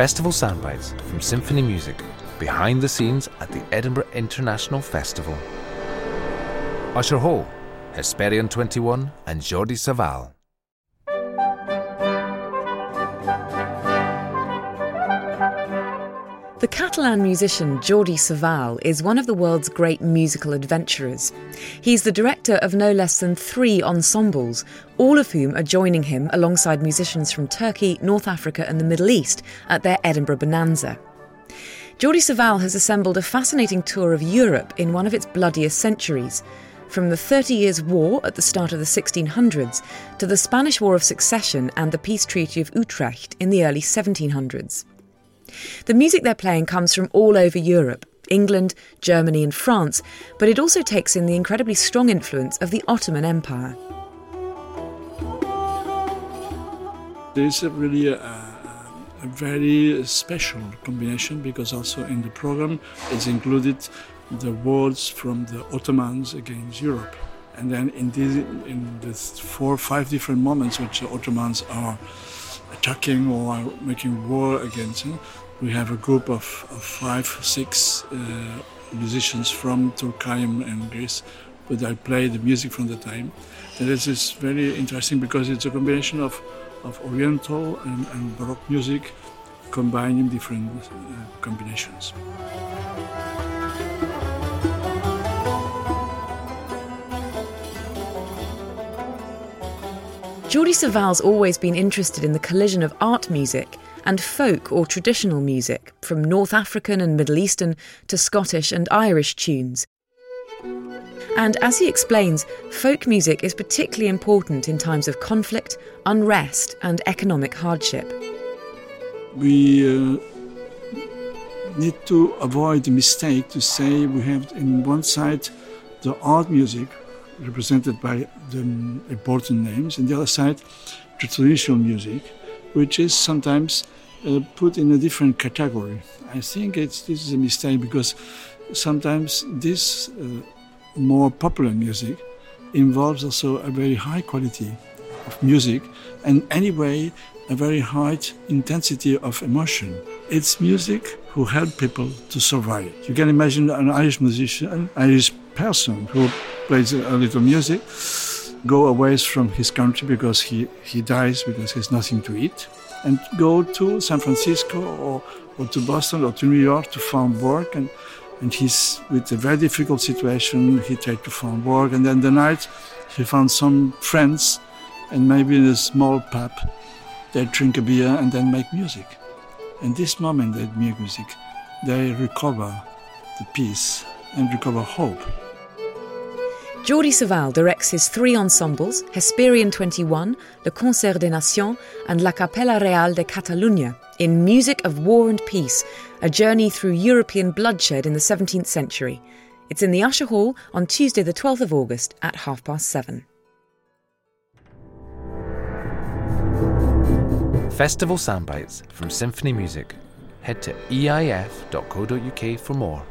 Festival soundbites from Sinfini Music, behind the scenes at the Edinburgh International Festival. Usher Hall, Hespèrion XXI and Jordi Savall. The Catalan musician Jordi Savall is one of the world's great musical adventurers. He's the director of no less than 3 ensembles, all of whom are joining him alongside musicians from Turkey, North Africa and the Middle East at their Edinburgh Bonanza. Jordi Savall has assembled a fascinating tour of Europe in one of its bloodiest centuries, from the 30 Years' War at the start of the 1600s to the Spanish War of Succession and the Peace Treaty of Utrecht in the early 1700s. The music they're playing comes from all over Europe, England, Germany and France, but it also takes in the incredibly strong influence of the Ottoman Empire. There's really a very special combination, because also in the programme is included the wars from the Ottomans against Europe. And then in the 4 or 5 different moments which the Ottomans are attacking or making war against him. We have a group of 5 or 6 musicians from Turkey and Greece, but I play the music from the time. And this is very interesting because it's a combination of Oriental and Baroque music, combining different combinations. Jordi Savall's always been interested in the collision of art music and folk or traditional music, from North African and Middle Eastern to Scottish and Irish tunes. And as he explains, folk music is particularly important in times of conflict, unrest and economic hardship. We need to avoid the mistake to say we have in one side the art music, represented by the important names, and the other side, traditional music, which is sometimes put in a different category. I think this is a mistake, because sometimes this more popular music involves also a very high quality of music, and anyway a very high intensity of emotion. It's music who help people to survive. You can imagine an Irish musician, an Irish person who plays a little music, go away from his country because he dies because he has nothing to eat, and go to San Francisco or to Boston or to New York to find work, and he's with a very difficult situation. He tried to find work, and then the night he found some friends, and maybe in a small pub they drink a beer and then make music. And this moment they make music, they recover the peace and recover hope. Jordi Savall directs his 3 ensembles, Hespèrion XXI, Le Concert des Nations and La Capella Reial de Catalunya, in Music of War and Peace, a journey through European bloodshed in the 17th century. It's in the Usher Hall on Tuesday the 12th of August at 7:30. Festival soundbites from Sinfini Music. Head to eif.co.uk for more.